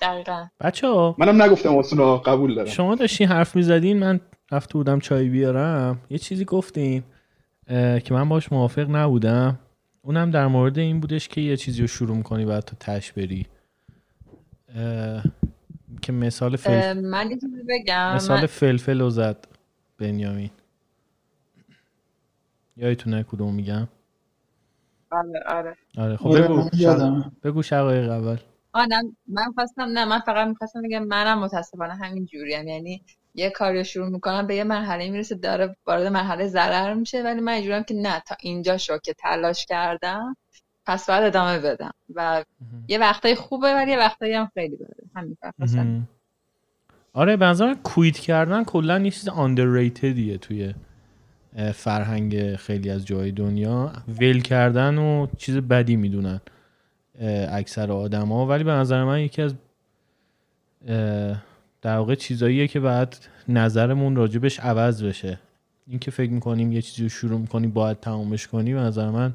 دقیقاً. بچه‌ها منم نگفتم اصلا، قبول دارم. شما داشتین حرف می‌زدین، من رفته بودم چای بیارم، یه چیزی گفتین که من باهاش موافق نبودم. اونم در مورد این بودش که یه چیزی رو شروع می‌کنی بعد تو تهش بری. که مثال فلفل، من اینو بگم، مثال فلفل رو زد بنیامین، یادتونه کدوم میگم؟ آره خب بگو شقایق اول. من فقط می‌خواستم بگم منم متأسفانه همین جوریم، یعنی یه کاری شروع میکنم به یه مرحله میرسه داره وارد مرحله ضرر میشه، ولی من اینجورم که نه، تا اینجا شو که تلاش کردم پس باید ادامه بدم و یه وقتای خوبه ولی یه وقتایی هم خیلی بده. همین فقط. آره بنظرم کویت کردن کلا یه چیز underratedیه توی فرهنگ خیلی از جای دنیا. ویل کردن و چیز بدی میدونن اکثر آدما، ولی به نظر من یکی از در واقع چیزاییه که باید نظرمون راجبش عوض بشه. این که فکر میکنیم یه چیزی رو شروع میکنی باید تمامش کنی، به نظر من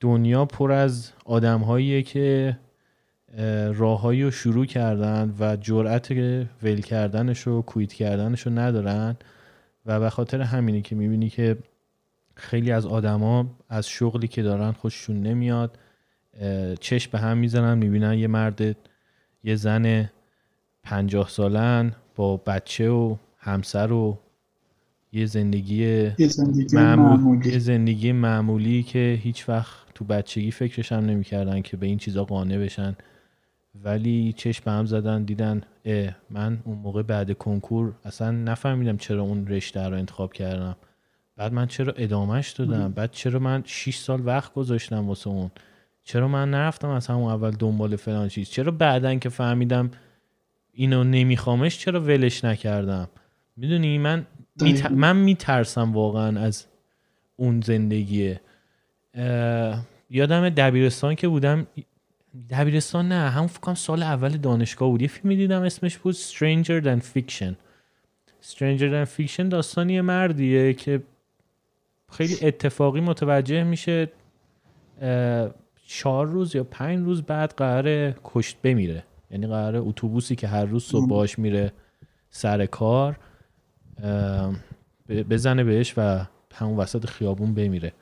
دنیا پر از آدم‌هاییه که راه‌هایی رو شروع کردن و جرأت ویل کردنش و کویت کردنش رو ندارن و به خاطر همینه که میبینی که خیلی از آدما از شغلی که دارن خوششون نمیاد، چشم به هم میزنن، میبینن یه مرد، یه زن 50 سالن با بچه و همسر و یه زندگی معمولی که هیچ وقت تو بچگی فکرش هم نمی‌کردن که به این چیزا قانع بشن، ولی چشم به هم زدن، دیدن من اون موقع بعد کنکور اصلا نفهمیدم چرا اون رشته رو انتخاب کردم، بعد من چرا ادامهش دادم، بعد چرا من 6 سال وقت گذاشتم واسه اون، چرا من نرفتم از همون اول دنبال فلان چیز، چرا بعدن که فهمیدم اینو نمیخوامش چرا ولش نکردم. میدونی من میترسم واقعا از اون زندگیه. یادم دبیرستان که بودم، دبیرستان نه، همون فکرم سال اول دانشگاه بود، یه فیلمی دیدم اسمش بود Stranger Than Fiction. داستانی مردیه که خیلی اتفاقی متوجه میشه 4 روز یا 5 روز بعد قراره کشت بمیره، یعنی قراره اتوبوسی که هر روز صبح باش میره سر کار بزنه بهش و همون وسط خیابون بمیره.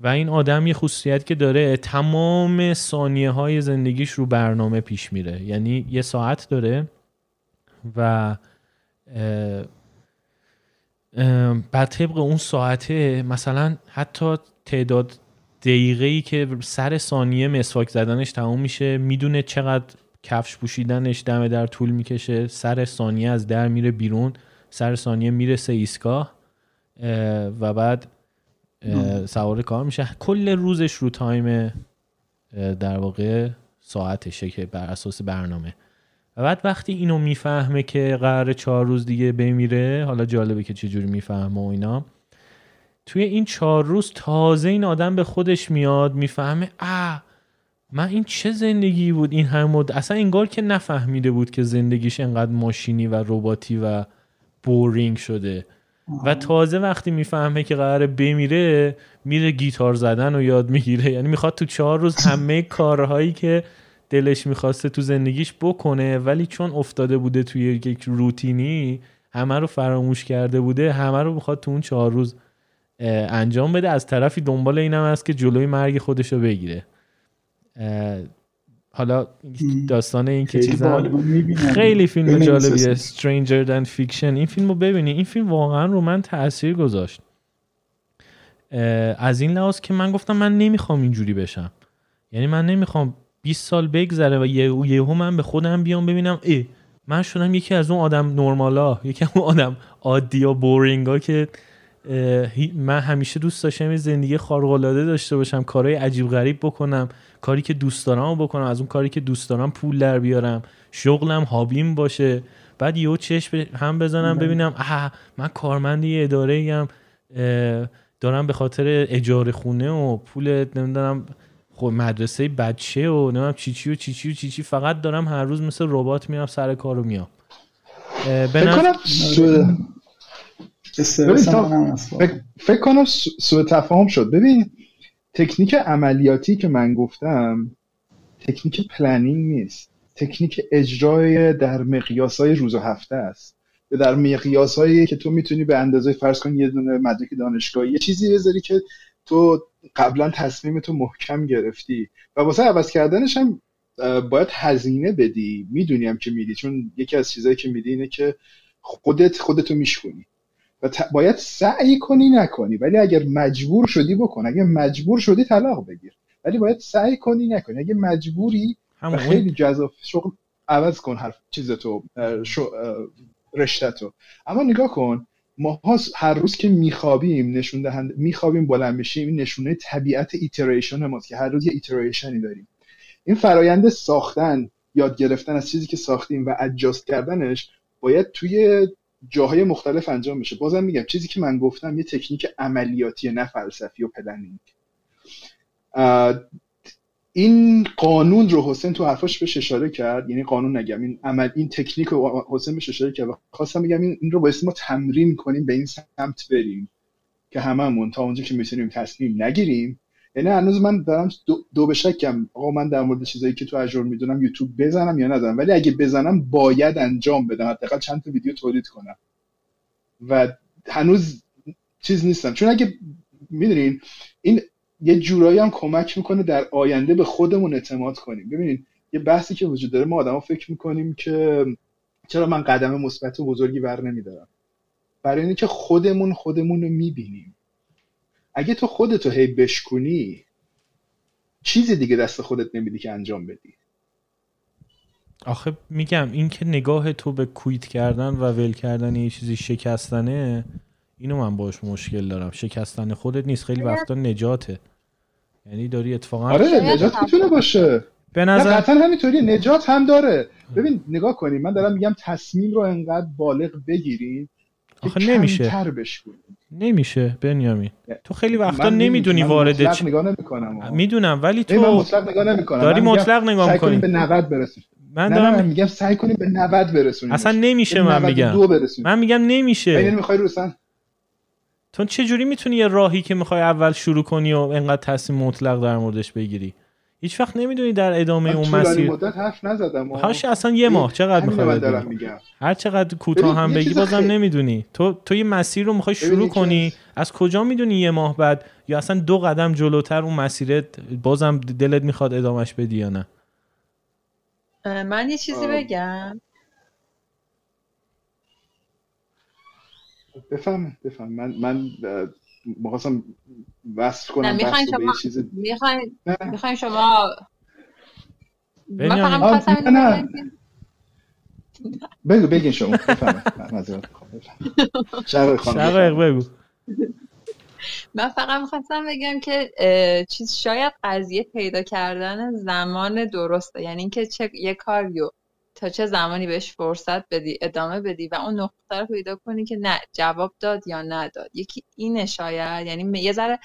و این آدم یه خصوصیت که داره، تمام ثانیه های زندگیش رو برنامه پیش میره، یعنی یه ساعت داره و بر طبق اون ساعته، مثلا حتی تعداد دقیقه‌ای که سر ثانیه مسواک زدنش تموم میشه میدونه، چقدر کفش پوشیدنش دم در طول میکشه، سر ثانیه از در میره بیرون، سر ثانیه میرسه ایستگاه و بعد سوار کار میشه. کل روزش رو تایم در واقع ساعتشه که بر اساس برنامه. و بعد وقتی اینو میفهمه که قراره 4 روز دیگه بمیره، حالا جالبه که چجوری میفهمه و اینا، توی این 4 روز تازه این آدم به خودش میاد، میفهمه من این چه زندگی بود، این همه مدت اصلا انگار که نفهمیده بود که زندگیش انقدر ماشینی و رباتی و بورینگ شده. و تازه وقتی میفهمه که قراره بمیره، میره گیتار زدن رو یاد میگیره، یعنی میخواد تو 4 روز همه کارهایی که دلش میخواسته تو زندگیش بکنه، ولی چون افتاده بوده توی یک روتینی، همه رو فراموش کرده بوده، همه رو میخواد تو اون 4 روز انجام بده. از طرفی دنبال اینم هست که جلوی مرگ خودش رو بگیره. حالا داستان این که چیزم خیلی فیلم جالبیه، Stranger Than Fiction. این فیلم رو ببینی، این فیلم واقعا رو من تأثیر گذاشت، از این لحاظ که من گفتم من نمیخوام اینجوری بشم، یعنی من نمیخوام 20 سال بگذره و یهو من به خودم بیام ببینم من شدم یکی از اون آدم نورمالا، یکی از اون آدم عادیا، بورینگا که من همیشه دوست داشتم زندگی خارق‌العاده داشته باشم، کارهای عجیب غریب بکنم، کاری که دوست دارم بکنم، از اون کاری که دوست دارم پول در بیارم، شغلم هابیم باشه. بعد یهو چشم هم بزنم ببینم من کارمند یه اداره‌ای ام، دارم به خاطر اجاره خونه و پول نمیدونم مدرسه بچه و نمیدونم چی فقط دارم هر روز مثل ربات میرم سر کارو میام. فکر کنم سوء تفاهم شد. ببین تکنیک عملیاتی که من گفتم تکنیک پلنینگ نیست، تکنیک اجرای در مقیاس‌های روز و هفته است، در مقیاس‌هایی که تو میتونی به اندازه فرض کن یه دونه مدرک دانشگاهی یه چیزی بذاری که تو قبلا تصمیم تو محکم گرفتی و واسه عوض کردنش هم باید هزینه بدی. میدونیم که میدی، چون یکی از چیزایی که میدی اینه که خودتو میشکنی و باید سعی کنی نکنی، ولی اگر مجبور شدی بکن، اگر مجبور شدی طلاق بگیر، ولی باید سعی کنی نکنی. اگه مجبوری و خیلی جذاب شغل عوض کن، هر چیزتو رشتتو. اما نگاه کن، ما هر روز که میخوابیم نشون دهنده میخوابیم بلند میشیم، این نشونه طبیعت ایتریشن ماست که هر روز یه ایتریشنی داریم. این فرایند ساختن، یاد گرفتن از چیزی که ساختیم و ادجاست کردنش باید توی جاهای مختلف انجام بشه. بازم میگم چیزی که من گفتم یه تکنیک عملیاتیه، نه فلسفی و پلنینگ. این قانون رو حسین تو حرفاش بهش اشاره کرد، یعنی قانون نگم، این عمل، این تکنیک رو حسین بهش اشاره کرد. خواستم بگم این رو باید ما تمرین کنیم، به این سمت بریم که هممون تا اونجا که میتونیم تصمیم نگیریم. یعنی هنوز من دارم دو به شکم، آقا من در مورد چیزایی که تو اجور میدونم یوتیوب بزنم یا نزنم، ولی اگه بزنم باید انجام بدم، حداقل چند تا ویدیو تولید کنم و هنوز چیز نیستم. چون اگه میدونین این یه جورایی هم کمک میکنه در آینده به خودمون اعتماد کنیم. ببینین یه بحثی که وجود داره، ما آدما فکر میکنیم که چرا من قدم مثبت و بزرگی برنمیدارم، برای اینکه خودمون رو میبینیم. اگه تو خودتو هی بشکونی، چیز دیگه دست خودت نمیدی که انجام بدی. آخه میگم این که نگاه تو به کویت کردن و ول کردن یه چیزی، شکستنه، اینو من باهاش مشکل دارم. شکستن خودت نیست، خیلی وقتا نجاته. یعنی داری اتفاقا، آره نجات میتونه باشه به نظر، قطعا همینطوری نجات هم داره. ببین نگاه کنیم، من دارم میگم تصمیم رو انقدر بالغ بگیریم، آخه نمیشه بنیامین. تو خیلی وقتا نمیدونی وارد چی. میدونم، ولی تو من مطلق نگاه نمیکنم، داری مطلق نگاه میکنی به 90 برسون. من دارم میگم سعی کنیم به 90 برسونیم. اصلا نمیشه. من میگم نمیشه. ببین میخوای روسن تو چجوری میتونی یه راهی که میخوای اول شروع کنی و انقدر تصمیم مطلق در موردش بگیری؟ هیچ وقت نمیدونی در ادامه اون مسیر. مدت حرف نزدم هاش، اصلا یه ماه چقدر میخواد، هر چقدر کوتاه هم بگی بازم نمیدونی. تو یه مسیر رو میخوای شروع کنی، از کجا میدونی یه ماه بعد یا اصلا دو قدم جلوتر اون مسیرت بازم دلت میخواد ادامش بدی یا نه؟ من یه چیزی بگم. بفهم. من می‌خواستم وصف کنم. بگین شما بفهم. من فقط می‌خواستم بگم که شاید قضیه پیدا کردن زمان درسته، یعنی اینکه چه یه کاریو تا چه زمانی بهش فرصت بدی، ادامه بدی و اون نقطه رو پیدا کنی که نه جواب داد یا نداد. یکی اینه شاید، یعنی یه ذره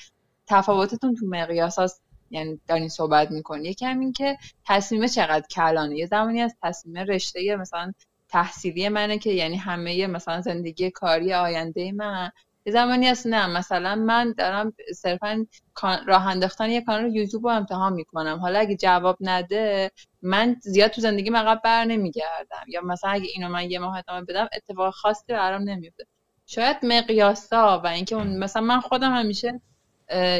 تفاوتتون تو مقیاساست، یعنی دارین صحبت میکنی. یکی همین که تصمیم چقدر کلانه. یه زمانی از تصمیم رشته مثلا تحصیلی منه که یعنی همه مثلا زندگی کاری آینده من، یه زمانی هست نه مثلا من دارم صرفا راه انداختن یه کانال یوتیوب رو امتحان میکنم، حالا اگه جواب نده من زیاد تو زندگی عقب بر نمیگردم، یا مثلا اگه اینو من یه ماه ادامه بدم اتفاق خاصی برام نمیفته. شاید مقیاسا و اینکه مثلا من خودم همیشه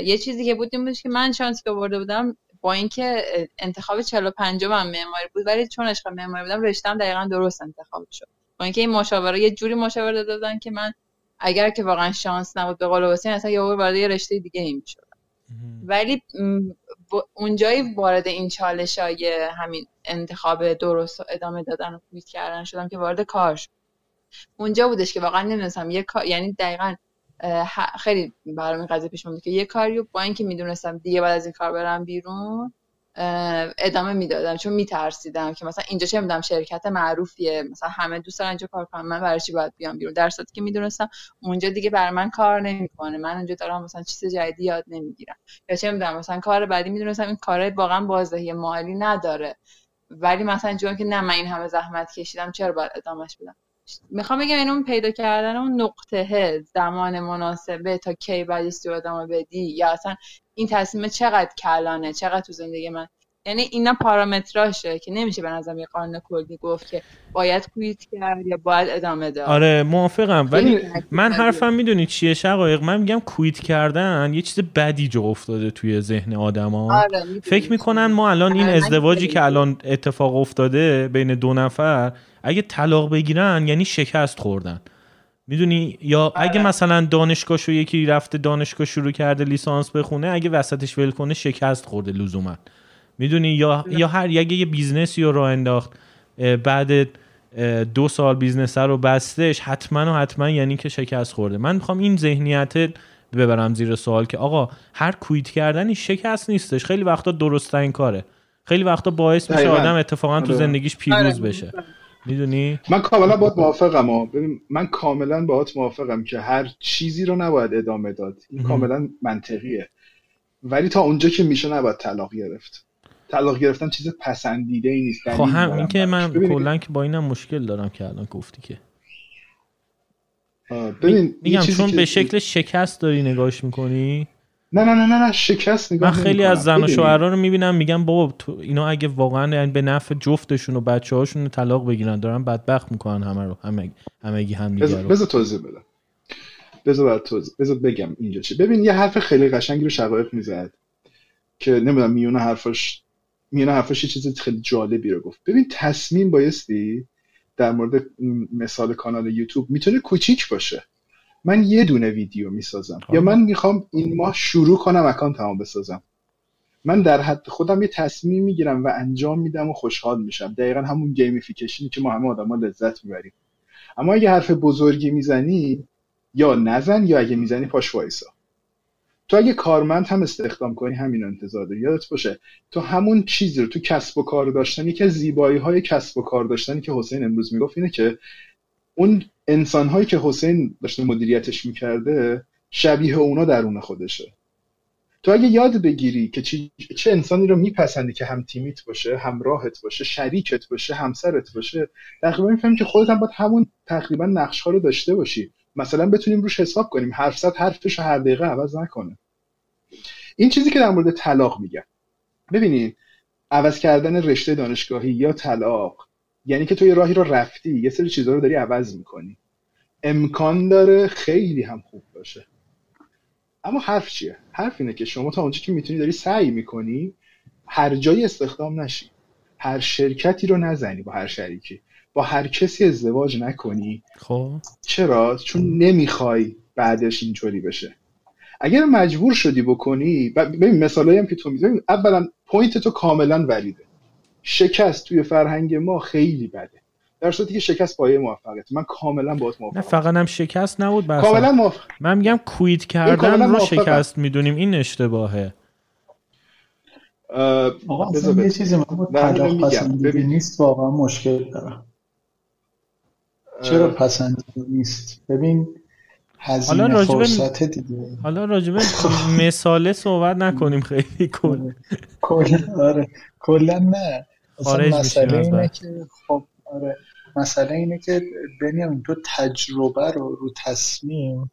یه چیزی که بود این بود که من شانسی که برده بودم، با اینکه انتخاب 45 ام معماری بود، ولی چون عشق معماری بودم رشته‌ام دقیقاً درست انتخاب شد. با اینکه این مشاوره یه جوری مشاوره داده بودن که من اگر که واقعا شانس نبود به قول حسین اصلا یهو وارد یه رشته دیگه ای میشدم. ولی اونجایی وارد این چالشای همین انتخاب درست و ادامه دادن و کویت کردن شدم که وارد کار شدم. اونجا بودش که واقعا نمیدونستم یه کار، یعنی دقیقاً خیلی برام این قضیه پیش اومد که یه کاریو با اینکه میدونستم دیگه بعد از این کار برم بیرون ادامه میدادم، چون میترسیدم که مثلا اینجا چه میدونم شرکت معروفیه، مثلا همه دوست دارن اینجا کار کنم، من برای چی باید بیام بیرون؟ در صورتی که میدونستم اونجا دیگه برای من کار نمیکنه، من اونجا دارم مثلا چیز جدیدی یاد نمیگیرم، یا چه میدونم مثلا کار بعدی میدونستم این کارای واقعا بازدهی مالی نداره، ولی مثلا جون که نه من این همه زحمت کشیدم چرا باید ادامهش بدم. میخوام بگم این اون پیدا کردن اون نقطه، زمان مناسبه تا کی بعد ادامه بدی، یا اصلا این تصمیم چقدر کلانه، چقدر تو زندگی من یعنی اینا پارامتراشه که نمیشه به نظرم یه قانون کلی گفت که باید کویت کرد یا باید ادامه داد. آره موافقم، ولی من حرفم میدونی چیه شقایق؟ من میگم کویت کردن یه چیز بدی جا افتاده توی ذهن آدما. آره فکر میکنن ما الان این ازدواجی که الان اتفاق افتاده بین دو نفر اگه طلاق بگیرن یعنی شکست خوردن، میدونی؟ یا اگه مثلا دانشگاهشو یکی رفته دانشگاه شروع کرده لیسانس بخونه، اگه وسطش ول کنه شکست خورده لزوما، میدونی؟ یا هر اگه یه بیزنسی رو راه انداخت بعد 2 سال بیزنس رو بستش، حتما و حتما یعنی که شکست خورده. من میخوام این ذهنیت ببرم زیر سوال که آقا هر کویت کردنی شکست نیستش، خیلی وقتا درست‌ترین کاره، خیلی وقتا باعث میشه آدم اتفاقا تو زندگیش پیروز بشه، میدونی؟ من کاملا باهات موافقم. ببین من کاملا باهات موافقم که هر چیزی رو نباید ادامه داد، این کاملا منطقیه، ولی تا اونجا که میشه نباید طلاق گرفت. طلاق گرفتن چیز پسندیده ای نیست. خب هم این که من کلا که با اینم مشکل دارم که الان گفتی که ببین میگم چون به شکل شکست داری نگاهش میکنی. نه شکست نگاه. من خیلی از زن و شوهرها رو میبینم میگم بابا تو اینا اگه واقعا به نفع جفتشون و بچه‌هاشون طلاق بگیرن دارن بدبخت میکنن همه رو، همگی هم دیگه رو. بذار توضیح بدم. بذار بگم اینجا چه. ببین یه حرف خیلی قشنگی رو شقایق میزد که نمیدونم میونه حرفاش یه چیز خیلی جالبی رو گفت. ببین تصمیم بایستی در مورد مثال کانال یوتیوب میتونه کوچیک باشه. من یه دونه ویدیو میسازم یا من میخوام این ماه شروع کنم اکانت تمام بسازم، من در حد خودم یه تصمیم میگیرم و انجام میدم و خوشحال میشم. دقیقا همون گیمیفیکیشنی که ما همه آدما لذت میبریم. اما اگه حرف بزرگی میزنی یا نزن، یا اگه میزنی پاش وایسا. تو اگه کارمند هم استخدام کنی همین انتظار داری. یادت باشه تو همون چیزی رو تو کسب و کار داشتنی که زیبایی‌های کسب و کار داشتنی که حسین امروز میگفت اینه که اون انسان‌هایی که حسین داشته مدیریتش می‌کرده شبیه اونا درون خودشه. تو اگه یاد بگیری که چه انسانی رو میپسندی که هم تیمیت باشه، همراهت باشه، شریکت باشه، همسرت باشه، تقریبا می‌فهمی که خودت هم باید همون تقریبا نقش‌ها رو داشته باشی. مثلا بتونیم روش حساب کنیم، 700 حرفش هر دقیقه عوض نکنه. این چیزی که در مورد طلاق میگن، ببینید عوض کردن رشته دانشگاهی یا طلاق یعنی که تو یه راهی رو رفتی، یه سری چیزا رو داری عوض میکنی، امکان داره خیلی هم خوب باشه. اما حرف چیه؟ حرف اینه که شما تا اونجا که میتونی داری سعی میکنی هر جایی استخدام نشی، هر شرکتی رو نزنی، با هر شریکی، با هر کسی ازدواج نکنی. خب چرا؟ چون نمیخوای بعدش اینجوری بشه. اگر مجبور شدی بکنی، ببین مثالایی هم که تو میزنی، اولا پوینت تو کاملا ولیده. شکست توی فرهنگ ما خیلی بده، در صورتی که شکست پایه موفقیت. من کاملا باهات موافقم. نه فقط هم شکست نبود، بس کاملا موافق. من میگم کویت کردن رو شکست میدونیم، این اشتباهه. آقا اصلا یه چیزی طلاق پسندیده نیست واقعا مشکل داره. چرا پسندیده نیست؟ ببین حالا فرصت دیگه. حالا راجبه مثاله صحبت نکنیم خیلی کلا نه. مسئله اینه که بنیامین تو تجربه رو تصمیم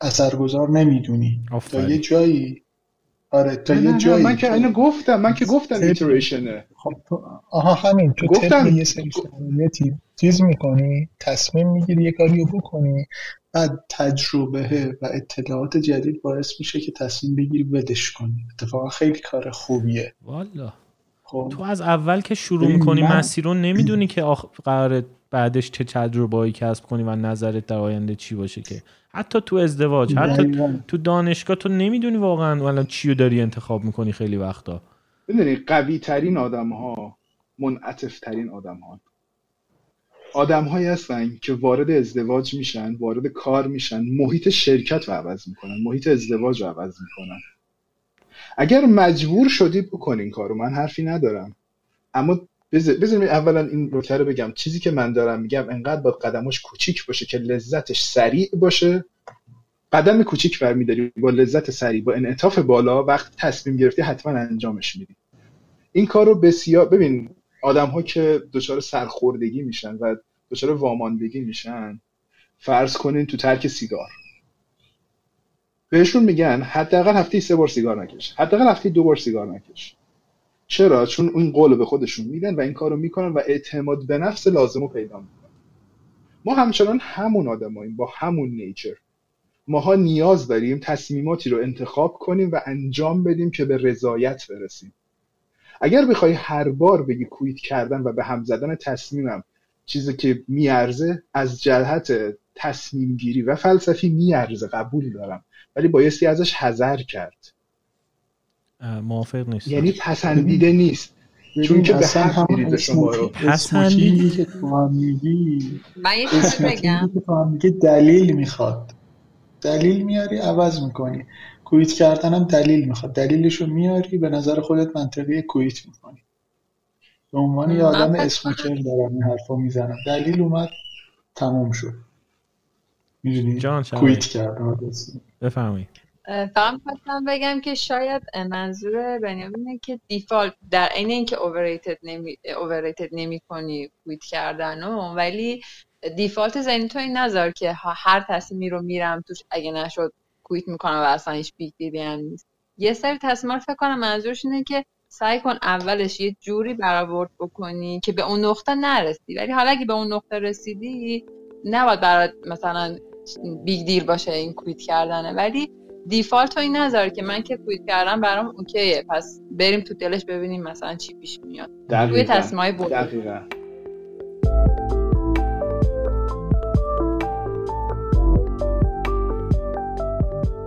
اثرگذار نمیدونی. تا یه جایی تا یه جایی من که اینو گفتم، ایتریشنه. خب آها همین، تو گفتم یه سری شرایطی چیز میکنی، تصمیم میگیری یه کاریو بکنی، بعد تجربه و اطلاعات جدید باعث میشه که تصمیم بگیری بدش کنی. اتفاقا خیلی کار خوبیه والا. خب تو از اول که شروع میکنی مسیر رو نمیدونی که قراره بعدش چه تجربه‌ای کسب کنی و نظرت در آینده چی باشه، که حتی تو ازدواج، حتی تو دانشگاه تو نمیدونی واقعا الان چی رو داری انتخاب میکنی. خیلی وقتا میدونی قوی ترین آدم ها منعطف ترین آدم ها آدم‌هایی هستن که وارد ازدواج میشن، وارد کار میشن، محیط شرکت رو عوض میکنن، محیط ازدواج رو عوض میکنن. اگر مجبور شدی بکن این کارو، من حرفی ندارم، اما بذارید اولا این نکته رو بگم. چیزی که من دارم میگم انقدر باید قدمش کوچیک باشه که لذتش سریع باشه. قدم کوچیک برمی‌داری با لذت سریع، با انعطاف بالا. وقتی تصمیم گرفتی حتما انجامش میدی. این کارو بسیار ببین، آدم‌ها که دچار سرخوردگی میشن و دچار واماندگی میشن، فرض کنین تو ترک سیگار، بهشون میگن حداقل هفته 3 بار سیگار نکش، حداقل هفته 2 بار سیگار نکش. چرا؟ چون اون قول به خودشون میدن و این کارو میکنن و اعتماد به نفس لازمو پیدا میکنن. ما همچنان همون آدماییم با همون نیچر. ماها نیاز داریم تصمیماتی رو انتخاب کنیم و انجام بدیم که به رضایت برسیم. اگر بخوای هر بار بگی کویت کردن و به هم زدن تصمیمم چیزی که میارزه، از جهت تصمیم گیری و فلسفی میارزه، قبول دارم، ولی بایستی ازش حذر کرد. موافق نیست، یعنی پسندیده نیست، چون که به هم میریزه شما رو. پسندیدی که تو هم میگی، من یه چیزی بگم، دلیل میخواد، دلیل میاری عوض میکنی. کویت کردن هم دلیل میخواد، دلیلشو میاری به نظر خودت منطقی، کویت میکنی. به عنوان یه آدم اسموکر دارم این حرفا میزنم، دلیل اومد تمام شد، میدونی، کویت کردن. بفهمی فهم خواستم بگم که شاید منظور بنیامینه که دیفالت در عین اینکه overrated نمی کنی کویت کردنو، ولی دیفالت ذهنی تو این نذار که هر تصمیمی رو میرم توش اگه نشد کویت میکنم و اصلا هیچ بیگ دیلی هم نیست. یه سری تصمیم فکر کنم منظورش اینه که سعی کن اولش یه جوری برآورد بکنی که به اون نقطه نرسی، ولی حالا اگه به اون نقطه رسیدی نباید برات مثلا بیگ دیل باشه این کویت کردنه، ولی دیفالت این نظر که من که کویت کردم برام اوکیه، پس بریم تو دلش ببینیم مثلا چی پیش میاد. توی تصمیمای بود.